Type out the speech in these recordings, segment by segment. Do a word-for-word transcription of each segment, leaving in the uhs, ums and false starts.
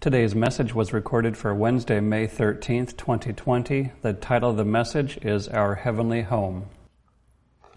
Today's message was recorded for Wednesday, May thirteenth, twenty twenty. The title of the message is Our Heavenly Home.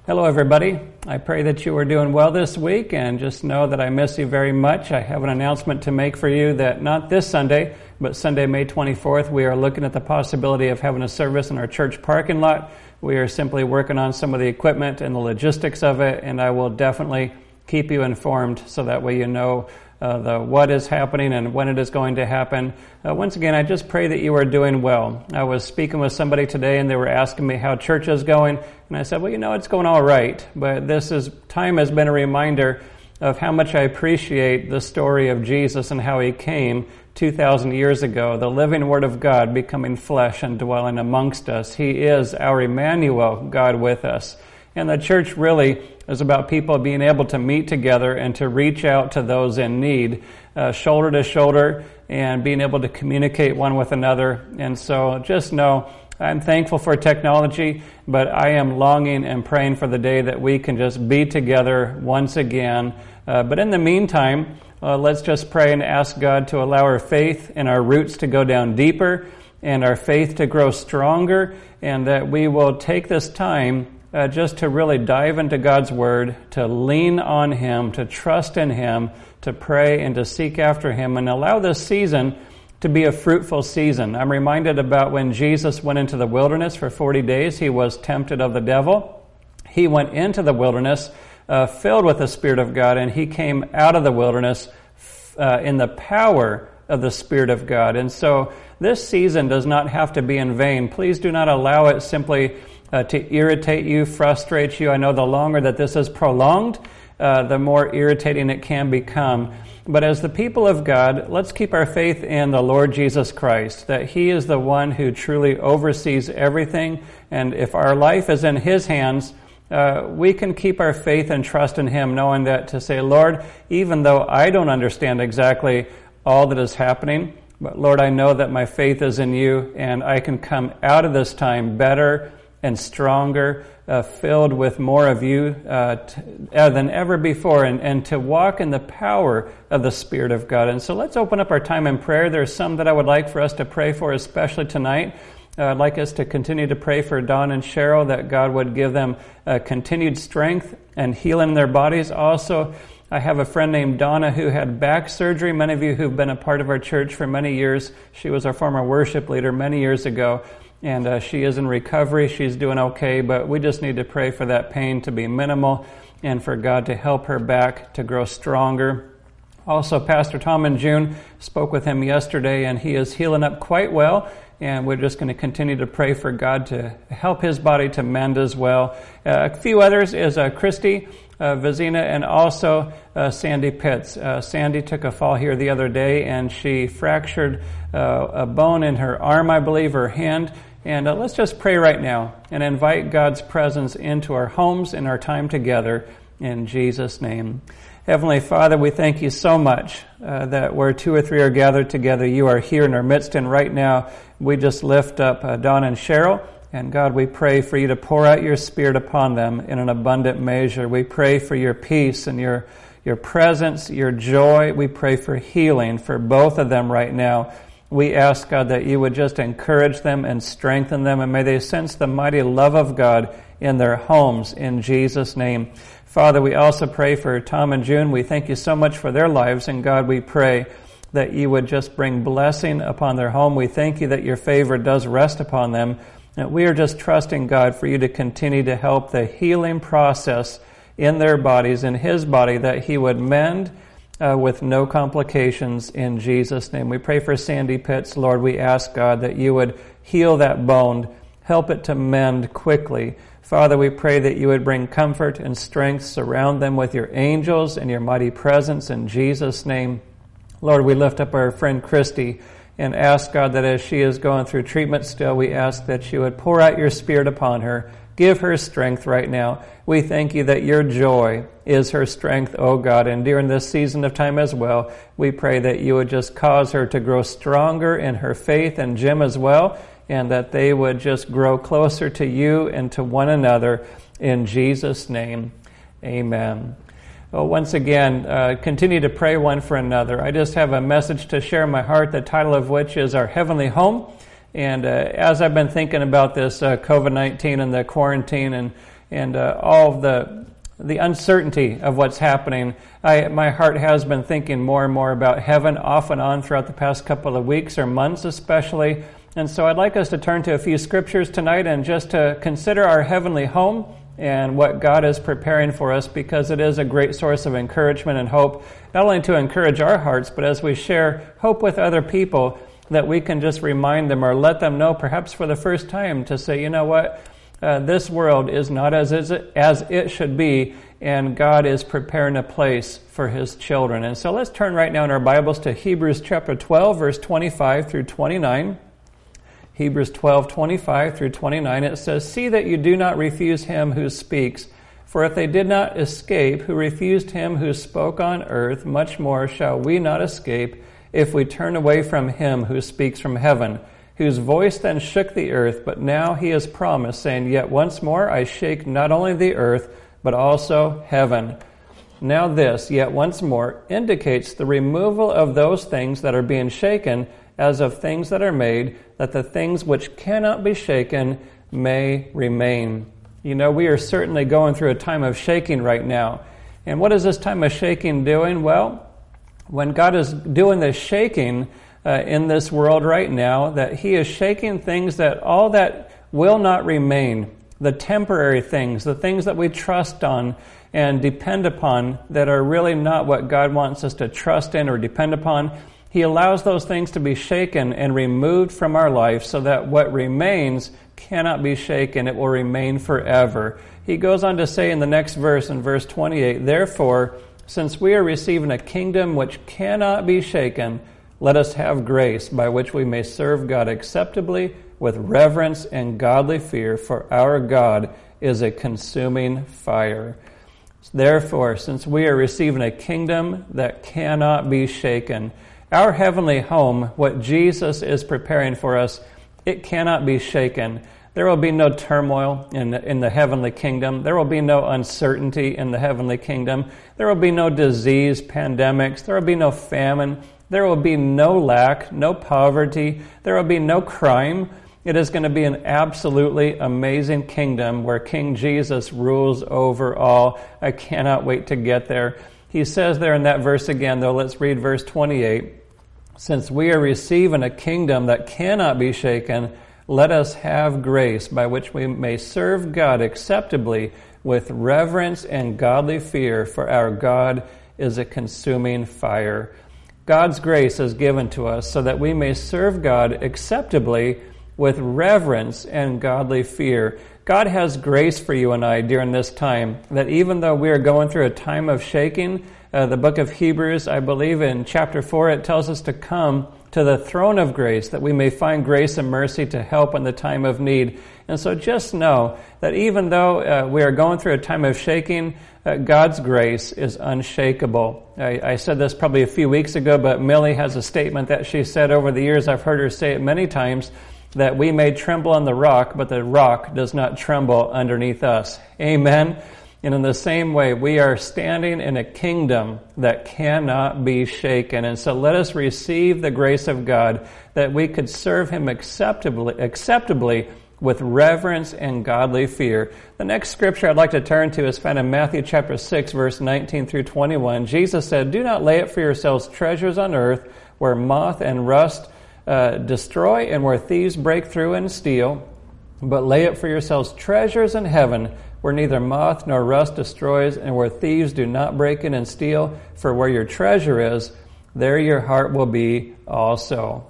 Hello, everybody. I pray that you are doing well this week, and just know that I miss you very much. I have an announcement to make for you that not this Sunday, but Sunday, May twenty-fourth, we are looking at the possibility of having a service in our church parking lot. We are simply working on some of the equipment and the logistics of it, and I will definitely keep you informed so that way you know Uh, the what is happening and when it is going to happen. Uh, once again, I just pray that you are doing well. I was speaking with somebody today, and they were asking me how church is going, and I said, well, you know, it's going all right, but this is time has been a reminder of how much I appreciate the story of Jesus and how he came two thousand years ago, the living Word of God becoming flesh and dwelling amongst us. He is our Emmanuel, God with us. And the church really is about people being able to meet together and to reach out to those in need, uh, shoulder to shoulder, and being able to communicate one with another. And so just know I'm thankful for technology, but I am longing and praying for the day that we can just be together once again. Uh, but in the meantime, uh, let's just pray and ask God to allow our faith and our roots to go down deeper and our faith to grow stronger, and that we will take this time Uh, just to really dive into God's Word, to lean on Him, to trust in Him, to pray and to seek after Him, and allow this season to be a fruitful season. I'm reminded about when Jesus went into the wilderness for forty days. He was tempted of the devil. He went into the wilderness uh, filled with the Spirit of God, and He came out of the wilderness uh, in the power of the Spirit of God. And so this season does not have to be in vain. Please do not allow it simply Uh, to irritate you, frustrate you. I know the longer that this is prolonged, uh, the more irritating it can become. But as the people of God, let's keep our faith in the Lord Jesus Christ, that He is the one who truly oversees everything. And if our life is in His hands, uh, we can keep our faith and trust in Him, knowing that to say, Lord, even though I don't understand exactly all that is happening, but Lord, I know that my faith is in You, and I can come out of this time better and stronger, uh, filled with more of You uh, t- uh, than ever before, and, and to walk in the power of the Spirit of God. And so let's open up our time in prayer. There's some that I would like for us to pray for, especially tonight. Uh, I'd like us to continue to pray for Don and Cheryl, that God would give them uh, continued strength and healing in their bodies. Also, I have a friend named Donna who had back surgery. Many of you who've been a part of our church for many years, she was our former worship leader many years ago. And uh, she is in recovery. She's doing okay, but we just need to pray for that pain to be minimal and for God to help her back to grow stronger. Also, Pastor Tom and June, spoke with him yesterday, and he is healing up quite well. And we're just going to continue to pray for God to help his body to mend as well. Uh, a few others is uh, Christy uh, Vizina, and also uh, Sandy Pitts. Uh, Sandy took a fall here the other day, and she fractured uh, a bone in her arm, I believe, her hand. And uh, let's just pray right now and invite God's presence into our homes and our time together in Jesus' name. Heavenly Father, we thank You so much uh, that where two or three are gathered together, You are here in our midst. And right now, we just lift up uh, Don and Cheryl. And God, we pray for You to pour out Your Spirit upon them in an abundant measure. We pray for Your peace and Your, your presence, Your joy. We pray for healing for both of them right now. We ask, God, that You would just encourage them and strengthen them, and may they sense the mighty love of God in their homes, in Jesus' name. Father, we also pray for Tom and June. We thank You so much for their lives, and God, we pray that You would just bring blessing upon their home. We thank You that Your favor does rest upon them, and we are just trusting, God, for You to continue to help the healing process in their bodies, in His body, that He would mend Uh, with no complications in Jesus' name. We pray for Sandy Pitts. Lord, we ask, God, that You would heal that bone, help it to mend quickly. Father, we pray that You would bring comfort and strength, surround them with Your angels and Your mighty presence in Jesus' name. Lord, we lift up our friend Christy and ask, God, that as she is going through treatment still, we ask that You would pour out Your Spirit upon her. Give her strength right now. We thank You that Your joy is her strength, oh God. And during this season of time as well, we pray that You would just cause her to grow stronger in her faith, and Jim as well, and that they would just grow closer to You and to one another in Jesus' name. Amen. Well, once again, uh, continue to pray one for another. I just have a message to share in my heart, the title of which is Our Heavenly Home. And uh, as I've been thinking about this uh, covid nineteen and the quarantine and and uh, all of the the uncertainty of what's happening, I, my heart has been thinking more and more about heaven off and on throughout the past couple of weeks or months especially. And so I'd like us to turn to a few scriptures tonight and just to consider our heavenly home and what God is preparing for us, because it is a great source of encouragement and hope, not only to encourage our hearts, but as we share hope with other people, that we can just remind them or let them know, perhaps for the first time, to say, you know what, uh, this world is not as it, as it should be, and God is preparing a place for His children. And so let's turn right now in our Bibles to Hebrews chapter twelve, verse twenty-five through twenty-nine. Hebrews twelve, twenty-five through twenty-nine, it says, "See that you do not refuse him who speaks, for if they did not escape who refused him who spoke on earth, much more shall we not escape if we turn away from him who speaks from heaven, whose voice then shook the earth, but now he has promised, saying, Yet once more I shake not only the earth, but also heaven. Now this, yet once more, indicates the removal of those things that are being shaken, as of things that are made, that the things which cannot be shaken may remain." You know, we are certainly going through a time of shaking right now. And what is this time of shaking doing? Well, when God is doing this shaking uh, in this world right now, that He is shaking things that all that will not remain, the temporary things, the things that we trust on and depend upon that are really not what God wants us to trust in or depend upon. He allows those things to be shaken and removed from our life so that what remains cannot be shaken. It will remain forever. He goes on to say in the next verse, in verse twenty-eight, "Therefore, since we are receiving a kingdom which cannot be shaken, let us have grace by which we may serve God acceptably with reverence and godly fear, for our God is a consuming fire." Therefore, since we are receiving a kingdom that cannot be shaken, our heavenly home, what Jesus is preparing for us, it cannot be shaken. There will be no turmoil in the, in the heavenly kingdom. There will be no uncertainty in the heavenly kingdom. There will be no disease, pandemics. There will be no famine. There will be no lack, no poverty. There will be no crime. It is going to be an absolutely amazing kingdom where King Jesus rules over all. I cannot wait to get there. He says there in that verse again, though, let's read verse twenty-eight. "Since we are receiving a kingdom that cannot be shaken, let us have grace by which we may serve God acceptably with reverence and godly fear, for our God is a consuming fire." God's grace is given to us so that we may serve God acceptably with reverence and godly fear. God has grace for you and I during this time, that even though we are going through a time of shaking, uh, the book of Hebrews, I believe in chapter four, it tells us to come to the throne of grace, that we may find grace and mercy to help in the time of need. And so just know that even though uh, we are going through a time of shaking, uh, God's grace is unshakable. I, I said this probably a few weeks ago, but Millie has a statement that she said over the years, I've heard her say it many times, that we may tremble on the rock, but the rock does not tremble underneath us. Amen. And in the same way, we are standing in a kingdom that cannot be shaken. And so let us receive the grace of God that we could serve Him acceptably, acceptably with reverence and godly fear. The next scripture I'd like to turn to is found in Matthew chapter six, verse nineteen through twenty-one. Jesus said, "Do not lay up for yourselves treasures on earth where moth and rust Uh, destroy and where thieves break through and steal, but lay up for yourselves treasures in heaven where neither moth nor rust destroys and where thieves do not break in and steal, for where your treasure is, there your heart will be also."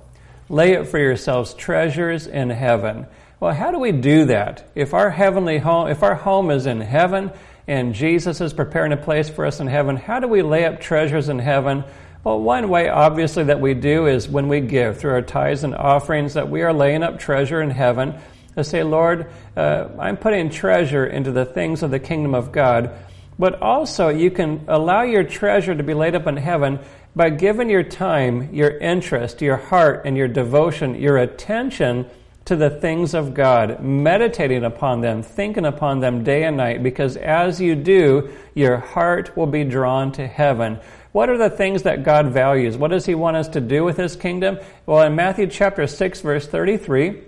Lay up for yourselves treasures in heaven. Well, how do we do that? If our heavenly home, if our home is in heaven and Jesus is preparing a place for us in heaven, how do we lay up treasures in heaven? Well, one way, obviously, that we do is when we give through our tithes and offerings, that we are laying up treasure in heaven to say, Lord, uh, I'm putting treasure into the things of the kingdom of God. But also, you can allow your treasure to be laid up in heaven by giving your time, your interest, your heart, and your devotion, your attention to the things of God, meditating upon them, thinking upon them day and night, because as you do, your heart will be drawn to heaven. What are the things that God values? What does He want us to do with His kingdom? Well, in Matthew chapter six, verse thirty-three,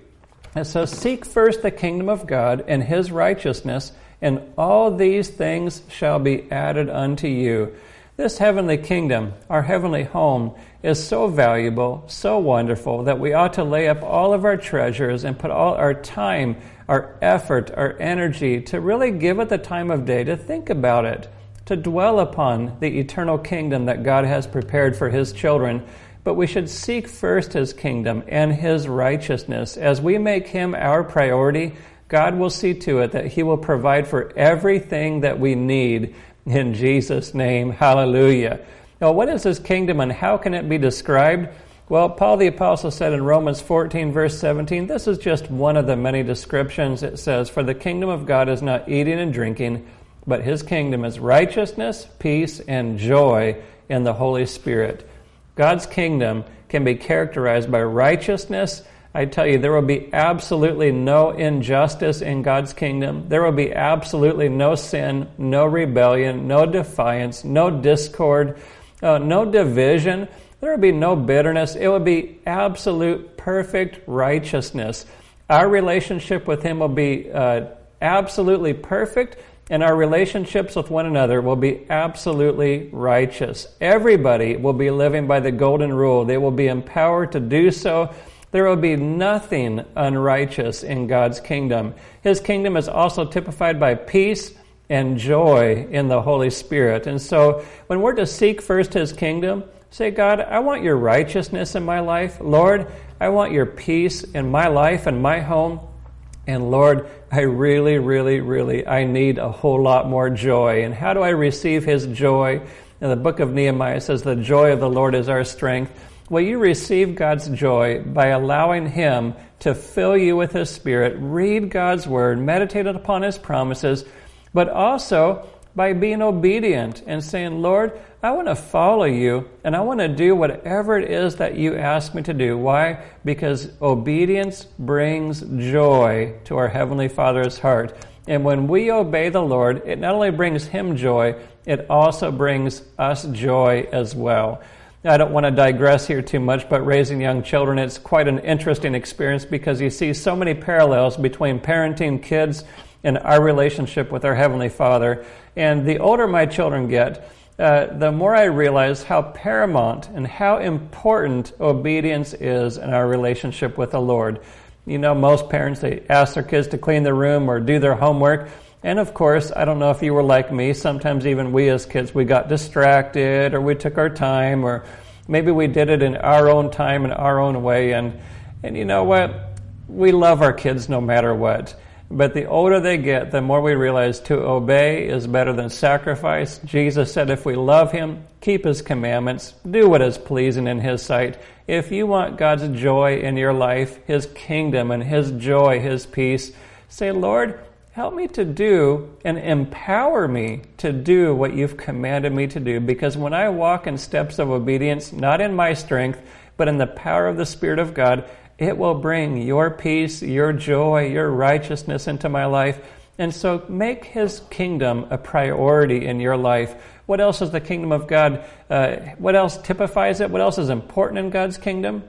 it says, "Seek first the kingdom of God and His righteousness, and all these things shall be added unto you." This heavenly kingdom, our heavenly home, is so valuable, so wonderful, that we ought to lay up all of our treasures and put all our time, our effort, our energy to really give it the time of day to think about it, to dwell upon the eternal kingdom that God has prepared for His children. But we should seek first His kingdom and His righteousness. As we make Him our priority, God will see to it that He will provide for everything that we need. In Jesus' name, hallelujah. Now, what is His kingdom and how can it be described? Well, Paul the Apostle said in Romans fourteen, verse seventeen, this is just one of the many descriptions. It says, "For the kingdom of God is not eating and drinking, but His kingdom is righteousness, peace, and joy in the Holy Spirit." God's kingdom can be characterized by righteousness. I tell you, there will be absolutely no injustice in God's kingdom. There will be absolutely no sin, no rebellion, no defiance, no discord, uh, no division. There will be no bitterness. It will be absolute, perfect righteousness. Our relationship with Him will be uh, absolutely perfect, and our relationships with one another will be absolutely righteous. Everybody will be living by the golden rule. They will be empowered to do so. There will be nothing unrighteous in God's kingdom. His kingdom is also typified by peace and joy in the Holy Spirit. And so when we're to seek first His kingdom, say, "God, I want your righteousness in my life. Lord, I want your peace in my life and my home. And Lord, I really, really, really, I need a whole lot more joy." And how do I receive His joy? In the book of Nehemiah, it says, "The joy of the Lord is our strength." Will you receive God's joy by allowing Him to fill you with His Spirit, read God's Word, meditate upon His promises, but also by being obedient and saying, "Lord, I want to follow you and I want to do whatever it is that you ask me to do." Why? Because obedience brings joy to our Heavenly Father's heart. And when we obey the Lord, it not only brings Him joy, it also brings us joy as well. I don't want to digress here too much, but raising young children, it's quite an interesting experience because you see so many parallels between parenting kids and our relationship with our Heavenly Father. And the older my children get, uh, the more I realize how paramount and how important obedience is in our relationship with the Lord. You know, most parents, they ask their kids to clean their room or do their homework. And of course, I don't know if you were like me, sometimes even we as kids, we got distracted or we took our time or maybe we did it in our own time and our own way. And, and you know what? We love our kids no matter what. But the older they get, the more we realize to obey is better than sacrifice. Jesus said if we love Him, keep His commandments, do what is pleasing in His sight. If you want God's joy in your life, His kingdom and His joy, His peace, say, "Lord, help me to do and empower me to do what you've commanded me to do, because when I walk in steps of obedience, not in my strength, but in the power of the Spirit of God, it will bring your peace, your joy, your righteousness into my life." And so make His kingdom a priority in your life. What else is the kingdom of God? Uh, what else typifies it? What else is important in God's kingdom?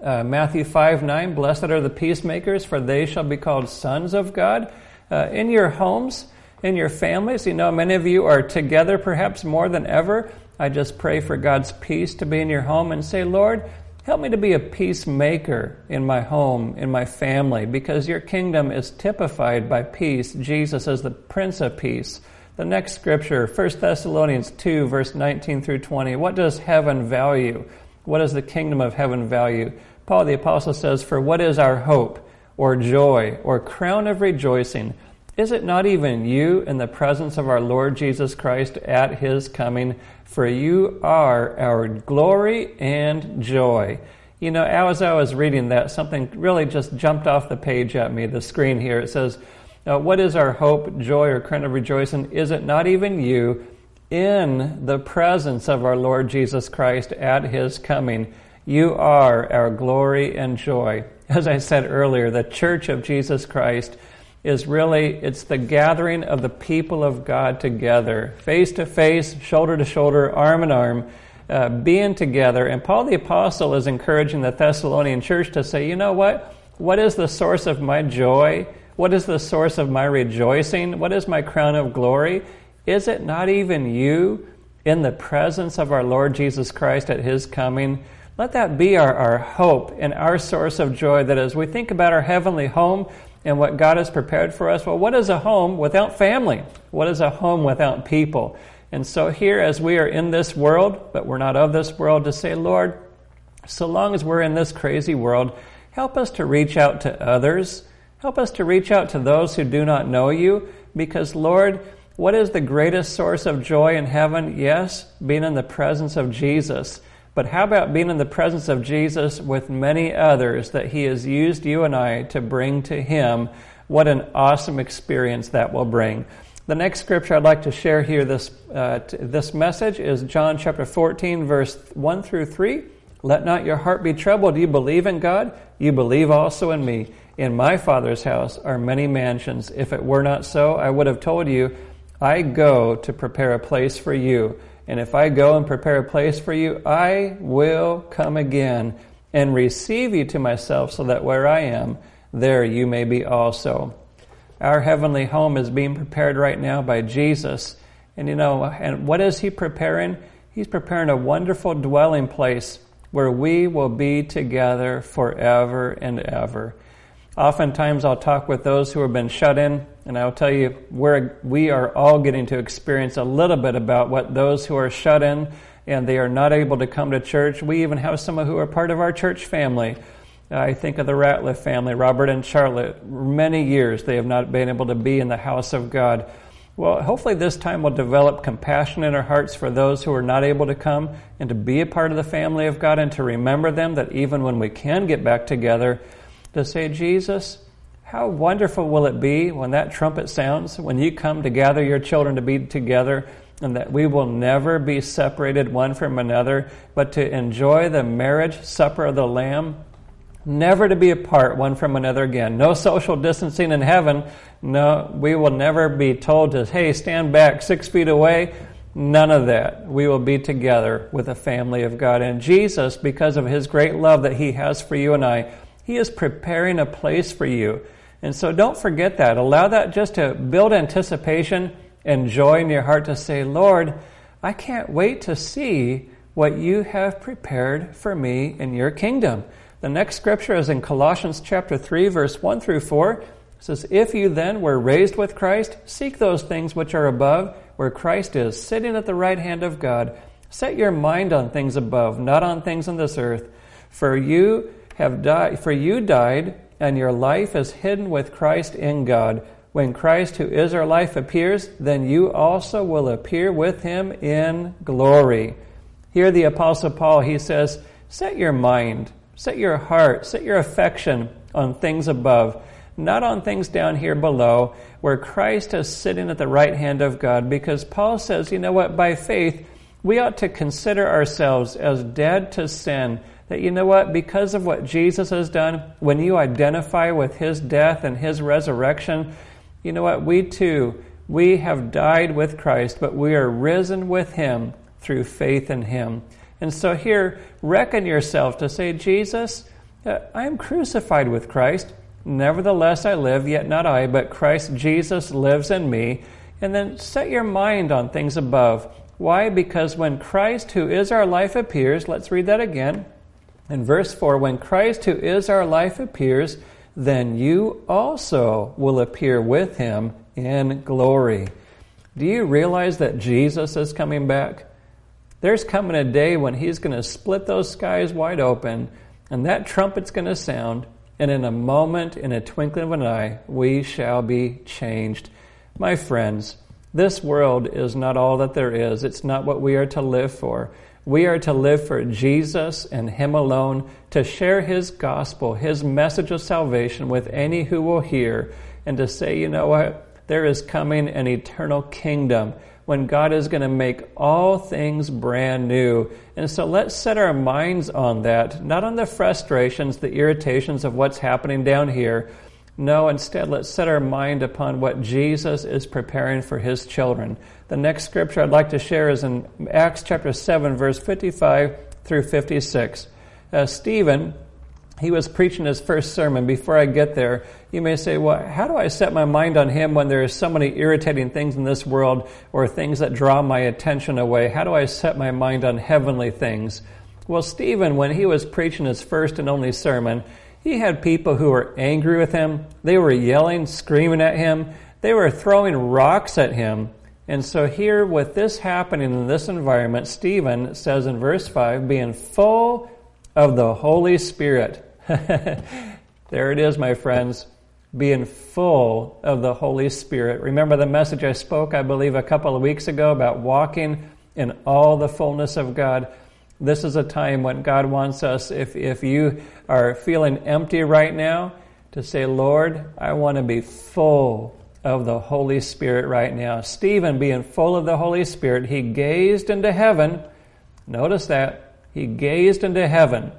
Uh, Matthew five nine, "Blessed are the peacemakers, for they shall be called sons of God." Uh, in your homes, in your families, you know, many of you are together perhaps more than ever. I just pray for God's peace to be in your home and say, "Lord, help me to be a peacemaker in my home, in my family," because your kingdom is typified by peace. Jesus is the Prince of Peace. The next scripture, First Thessalonians two, verse nineteen through twenty. What does heaven value? What does the kingdom of heaven value? Paul the Apostle says, "For what is our hope, or joy, or crown of rejoicing? Is it not even you in the presence of our Lord Jesus Christ at His coming? For you are our glory and joy." You know, as I was reading that, something really just jumped off the page at me, the screen here. It says, "What is our hope, joy, or crown of rejoicing? Is it not even you in the presence of our Lord Jesus Christ at His coming?" You are our glory and joy. As I said earlier, the Church of Jesus Christ is really, it's the gathering of the people of God together, face to face, shoulder to shoulder, arm in arm, uh, being together. And Paul the Apostle is encouraging the Thessalonian church to say, you know what? What is the source of my joy? What is the source of my rejoicing? What is my crown of glory? Is it not even you in the presence of our Lord Jesus Christ at his coming? Let that be our, our hope and our source of joy, that as we think about our heavenly home and what God has prepared for us, well, what is a home without family? What is a home without people? And so here, as we are in this world, but we're not of this world, to say, Lord, so long as we're in this crazy world, help us to reach out to others. Help us to reach out to those who do not know you, because, Lord, what is the greatest source of joy in heaven? Yes, being in the presence of Jesus. But how about being in the presence of Jesus with many others that he has used you and I to bring to him? What an awesome experience that will bring. The next scripture I'd like to share here this uh, t- this message is John chapter fourteen, verse one through three. Let not your heart be troubled. You believe in God, you believe also in me. In my Father's house are many mansions. If it were not so, I would have told you, I go to prepare a place for you. And if I go and prepare a place for you, I will come again and receive you to myself, so that where I am, there you may be also. Our heavenly home is being prepared right now by Jesus. And you know, and what is he preparing? He's preparing a wonderful dwelling place where we will be together forever and ever. Oftentimes I'll talk with those who have been shut in, and I'll tell you we're, we are all getting to experience a little bit about what those who are shut in and they are not able to come to church. We even have some who are part of our church family. I think of the Ratliff family, Robert and Charlotte. Many years they have not been able to be in the house of God. Well, hopefully this time we'll develop compassion in our hearts for those who are not able to come and to be a part of the family of God, and to remember them, that even when we can get back together, to say, Jesus, how wonderful will it be when that trumpet sounds, when you come to gather your children to be together, and that we will never be separated one from another, but to enjoy the marriage supper of the Lamb, never to be apart one from another again. No social distancing in heaven. No, we will never be told to, hey, stand back six feet away. None of that. We will be together with the family of God. And Jesus, because of his great love that he has for you and I, he is preparing a place for you. And so don't forget that. Allow that just to build anticipation and joy in your heart to say, Lord, I can't wait to see what you have prepared for me in your kingdom. The next scripture is in Colossians chapter three, verse one through four. It says, if you then were raised with Christ, seek those things which are above, where Christ is, sitting at the right hand of God. Set your mind on things above, not on things on this earth. For you have died, for you died, and your life is hidden with Christ in God. When Christ, who is our life, appears, then you also will appear with him in glory. Here the Apostle Paul, he says, set your mind, set your heart, set your affection on things above, not on things down here below, where Christ is sitting at the right hand of God. Because Paul says, you know what, by faith, we ought to consider ourselves as dead to sin. That, you know what, because of what Jesus has done, when you identify with his death and his resurrection, you know what, we too, we have died with Christ, but we are risen with him through faith in him. And so here, reckon yourself to say, Jesus, I am crucified with Christ. Nevertheless, I live, yet not I, but Christ Jesus lives in me. And then set your mind on things above. Why? Because when Christ, who is our life, appears, let's read that again. In verse four, when Christ, who is our life, appears, then you also will appear with him in glory. Do you realize that Jesus is coming back? There's coming a day when he's going to split those skies wide open, and that trumpet's going to sound, and in a moment, in a twinkling of an eye, we shall be changed. My friends, this world is not all that there is. It's not what we are to live for. We are to live for Jesus and him alone, to share his gospel, his message of salvation with any who will hear, and to say, you know what, there is coming an eternal kingdom when God is going to make all things brand new. And so let's set our minds on that, not on the frustrations, the irritations of what's happening down here. No, instead, let's set our mind upon what Jesus is preparing for his children. The next scripture I'd like to share is in Acts chapter seven, verse fifty-five through fifty-six. Uh, Stephen, he was preaching his first sermon. Before I get there, you may say, well, how do I set my mind on him when there are so many irritating things in this world or things that draw my attention away? How do I set my mind on heavenly things? Well, Stephen, when he was preaching his first and only sermon, he had people who were angry with him. They were yelling, screaming at him. They were throwing rocks at him. And so here, with this happening in this environment, Stephen says in verse five, being full of the Holy Spirit. There it is, my friends, being full of the Holy Spirit. Remember the message I spoke, I believe, a couple of weeks ago about walking in all the fullness of God. This is a time when God wants us, if, if you are feeling empty right now, to say, Lord, I want to be full of the Holy Spirit right now. Stephen, being full of the Holy Spirit, he gazed into heaven. Notice that. He gazed into heaven.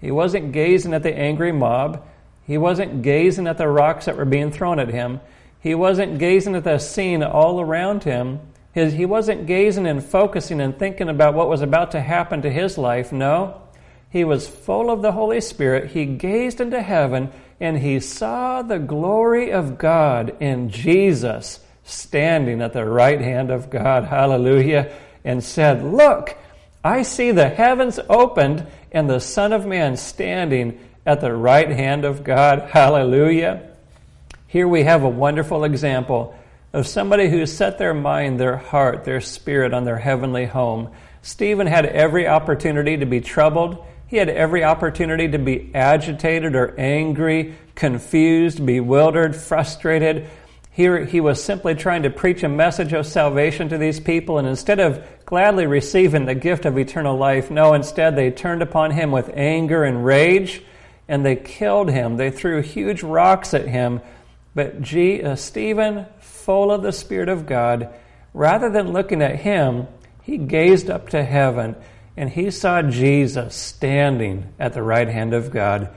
He wasn't gazing at the angry mob. He wasn't gazing at the rocks that were being thrown at him. He wasn't gazing at the scene all around him. His, he wasn't gazing and focusing and thinking about what was about to happen to his life. No, he was full of the Holy Spirit. He gazed into heaven and he saw the glory of God in Jesus standing at the right hand of God. Hallelujah. And said, look, I see the heavens opened and the Son of Man standing at the right hand of God. Hallelujah. Here we have a wonderful example of somebody who set their mind, their heart, their spirit on their heavenly home. Stephen had every opportunity to be troubled. He had every opportunity to be agitated or angry, confused, bewildered, frustrated. Here he was simply trying to preach a message of salvation to these people, and instead of gladly receiving the gift of eternal life, no, instead they turned upon him with anger and rage, and they killed him. They threw huge rocks at him. But G, uh, Stephen, full of the Spirit of God, rather than looking at him, he gazed up to heaven, and he saw Jesus standing at the right hand of God.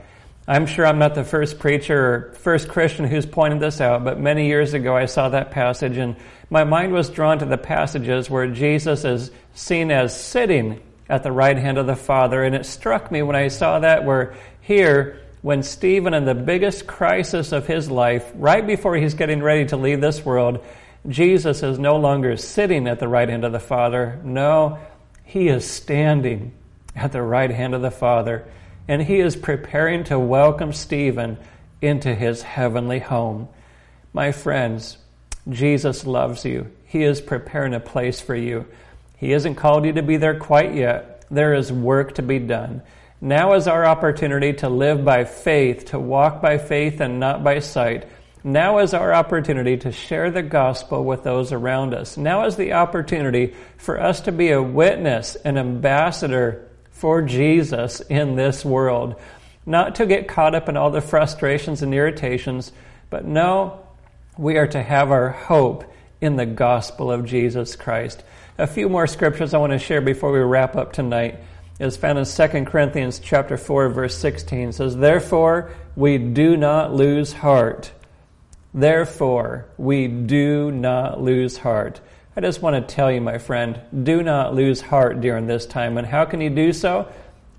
I'm sure I'm not the first preacher or first Christian who's pointed this out, but many years ago I saw that passage, and my mind was drawn to the passages where Jesus is seen as sitting at the right hand of the Father, and it struck me when I saw that, where here, when Stephen, in the biggest crisis of his life, right before he's getting ready to leave this world, Jesus is no longer sitting at the right hand of the Father. No, he is standing at the right hand of the Father. And he is preparing to welcome Stephen into his heavenly home. My friends, Jesus loves you. He is preparing a place for you. He hasn't called you to be there quite yet. There is work to be done. Now is our opportunity to live by faith, to walk by faith and not by sight. Now is our opportunity to share the gospel with those around us. Now is the opportunity for us to be a witness, an ambassador for Jesus in this world. Not to get caught up in all the frustrations and irritations, but no, we are to have our hope in the gospel of Jesus Christ. A few more scriptures I want to share before we wrap up tonight is found in Second Corinthians chapter four, verse sixteen. It says, Therefore, we do not lose heart. Therefore, we do not lose heart. I just want to tell you, my friend, do not lose heart during this time. And how can you do so?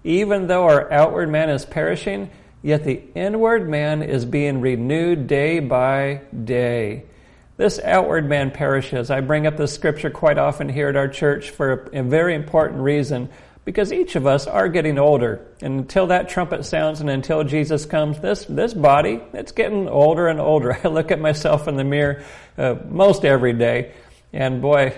Even though our outward man is perishing, yet the inward man is being renewed day by day. This outward man perishes. I bring up this scripture quite often here at our church for a very important reason, because each of us are getting older. And until that trumpet sounds and until Jesus comes, this this body, it's getting older and older. I look at myself in the mirror uh, most every day. And boy,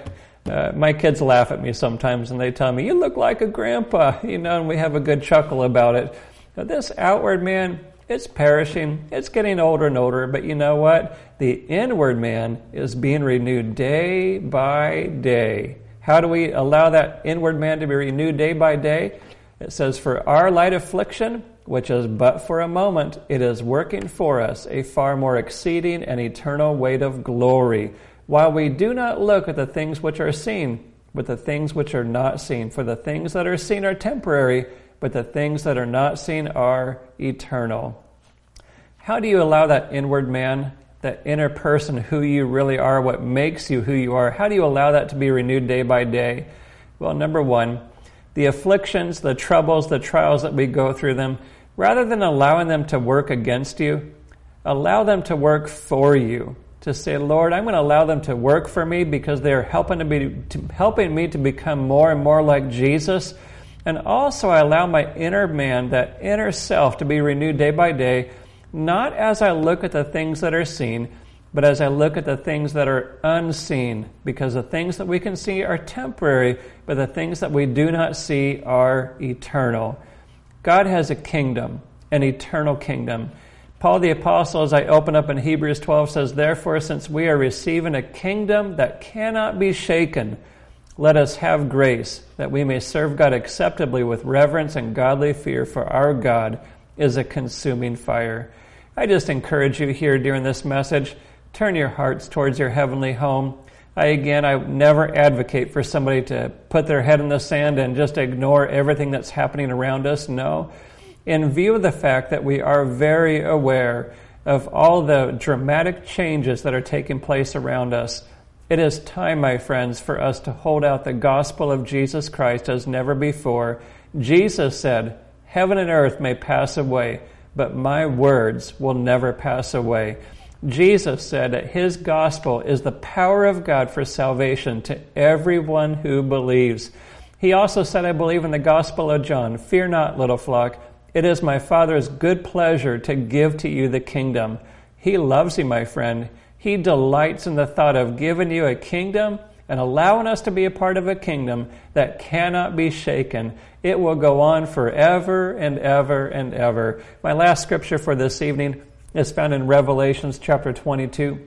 uh, my kids laugh at me sometimes and they tell me, you look like a grandpa, you know, and we have a good chuckle about it. Now, this outward man, it's perishing, it's getting older and older, but you know what? The inward man is being renewed day by day. How do we allow that inward man to be renewed day by day? It says, for our light affliction, which is but for a moment, it is working for us a far more exceeding and eternal weight of glory, while we do not look at the things which are seen, but the things which are not seen. For the things that are seen are temporary, but the things that are not seen are eternal. How do you allow that inward man, that inner person, who you really are, what makes you who you are, how do you allow that to be renewed day by day? Well, number one, the afflictions, the troubles, the trials that we go through them, rather than allowing them to work against you, allow them to work for you. To say, Lord, I'm going to allow them to work for me because they're helping to be to, helping me to become more and more like Jesus. And also I allow my inner man, that inner self, to be renewed day by day, not as I look at the things that are seen, but as I look at the things that are unseen, because the things that we can see are temporary, but the things that we do not see are eternal. God has a kingdom, an eternal kingdom. Paul the Apostle, as I open up in Hebrews twelve, says, therefore, since we are receiving a kingdom that cannot be shaken, let us have grace that we may serve God acceptably with reverence and godly fear, for our God is a consuming fire. I just encourage you here during this message, turn your hearts towards your heavenly home. I, again, I never advocate for somebody to put their head in the sand and just ignore everything that's happening around us. No. In view of the fact that we are very aware of all the dramatic changes that are taking place around us, it is time, my friends, for us to hold out the gospel of Jesus Christ as never before. Jesus said, heaven and earth may pass away, but my words will never pass away. Jesus said that his gospel is the power of God for salvation to everyone who believes. He also said, I believe in the gospel of John, fear not, little flock, it is my Father's good pleasure to give to you the kingdom. He loves you, my friend. He delights in the thought of giving you a kingdom and allowing us to be a part of a kingdom that cannot be shaken. It will go on forever and ever and ever. My last scripture for this evening is found in Revelations chapter twenty-two,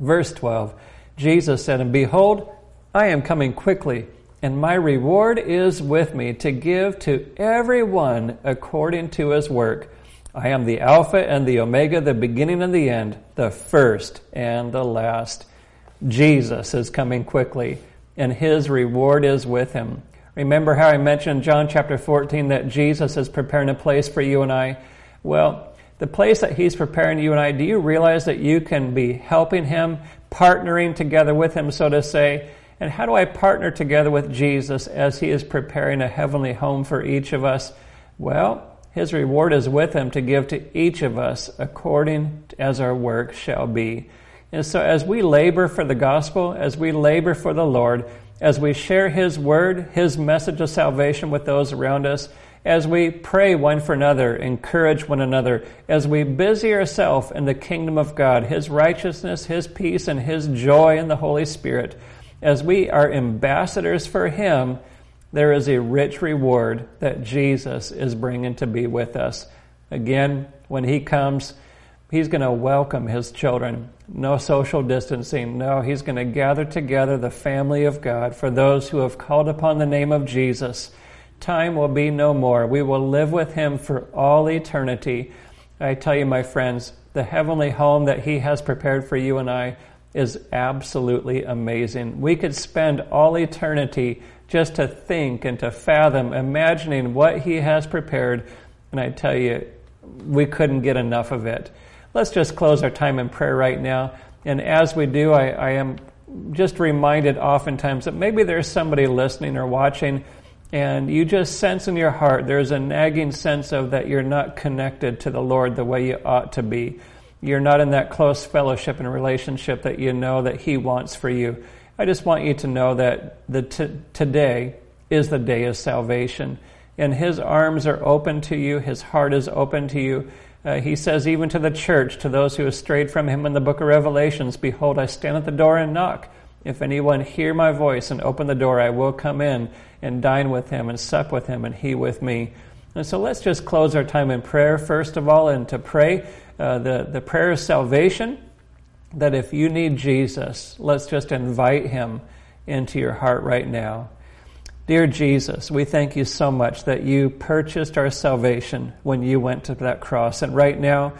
verse twelve. Jesus said, and behold, I am coming quickly, and my reward is with me to give to everyone according to his work. I am the Alpha and the Omega, the beginning and the end, the first and the last. Jesus is coming quickly, and his reward is with him. Remember how I mentioned John chapter fourteen that Jesus is preparing a place for you and I? Well, the place that he's preparing you and I, do you realize that you can be helping him, partnering together with him, so to say? And how do I partner together with Jesus as he is preparing a heavenly home for each of us? Well, his reward is with him to give to each of us according as our work shall be. And so as we labor for the gospel, as we labor for the Lord, as we share his word, his message of salvation with those around us, as we pray one for another, encourage one another, as we busy ourselves in the kingdom of God, his righteousness, his peace, and his joy in the Holy Spirit, as we are ambassadors for him, there is a rich reward that Jesus is bringing to be with us. Again, when he comes, he's going to welcome his children. No social distancing. No, he's going to gather together the family of God for those who have called upon the name of Jesus. Time will be no more. We will live with him for all eternity. I tell you, my friends, the heavenly home that he has prepared for you and I is absolutely amazing. We could spend all eternity just to think and to fathom, imagining what he has prepared. And I tell you, we couldn't get enough of it. Let's just close our time in prayer right now. And as we do, I, I am just reminded oftentimes that maybe there's somebody listening or watching, and you just sense in your heart there's a nagging sense of that you're not connected to the Lord the way you ought to be. You're not in that close fellowship and relationship that you know that he wants for you. I just want you to know that the t- today is the day of salvation. And his arms are open to you. His heart is open to you. Uh, he says even to the church, to those who have strayed from him in the book of Revelations, behold, I stand at the door and knock. If anyone hear my voice and open the door, I will come in and dine with him and sup with him and he with me. And so let's just close our time in prayer, first of all, and to pray. Uh, the, the prayer of salvation, that if you need Jesus, let's just invite him into your heart right now. Dear Jesus, we thank you so much that you purchased our salvation when you went to that cross. And right now,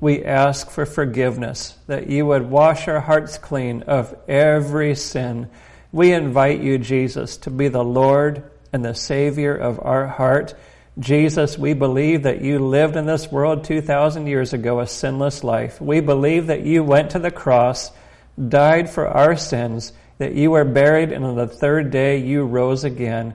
we ask for forgiveness, that you would wash our hearts clean of every sin. We invite you, Jesus, to be the Lord and the Savior of our heart. Jesus, we believe that you lived in this world two thousand years ago a sinless life. We believe that you went to the cross, died for our sins, that you were buried, and on the third day you rose again.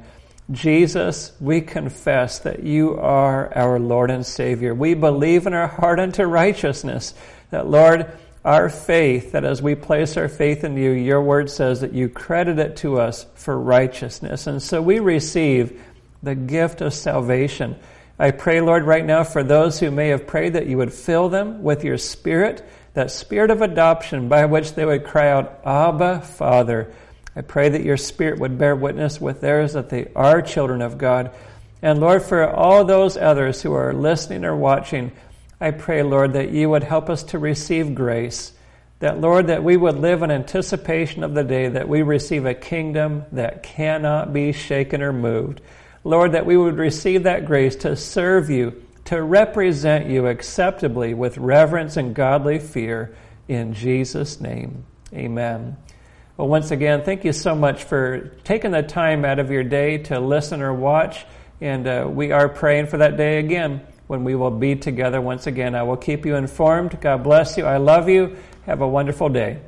Jesus, we confess that you are our Lord and Savior. We believe in our heart unto righteousness, that, Lord, our faith, that as we place our faith in you, your word says that you credit it to us for righteousness. And so we receive the gift of salvation. I pray, Lord, right now for those who may have prayed that you would fill them with your spirit, that spirit of adoption by which they would cry out, Abba, Father. I pray that your spirit would bear witness with theirs that they are children of God. And Lord, for all those others who are listening or watching, I pray, Lord, that you would help us to receive grace, that, Lord, that we would live in anticipation of the day that we receive a kingdom that cannot be shaken or moved. Lord, that we would receive that grace to serve you, to represent you acceptably with reverence and godly fear. In Jesus' name, amen. Well, once again, thank you so much for taking the time out of your day to listen or watch, and uh, we are praying for that day again when we will be together once again. I will keep you informed. God bless you. I love you. Have a wonderful day.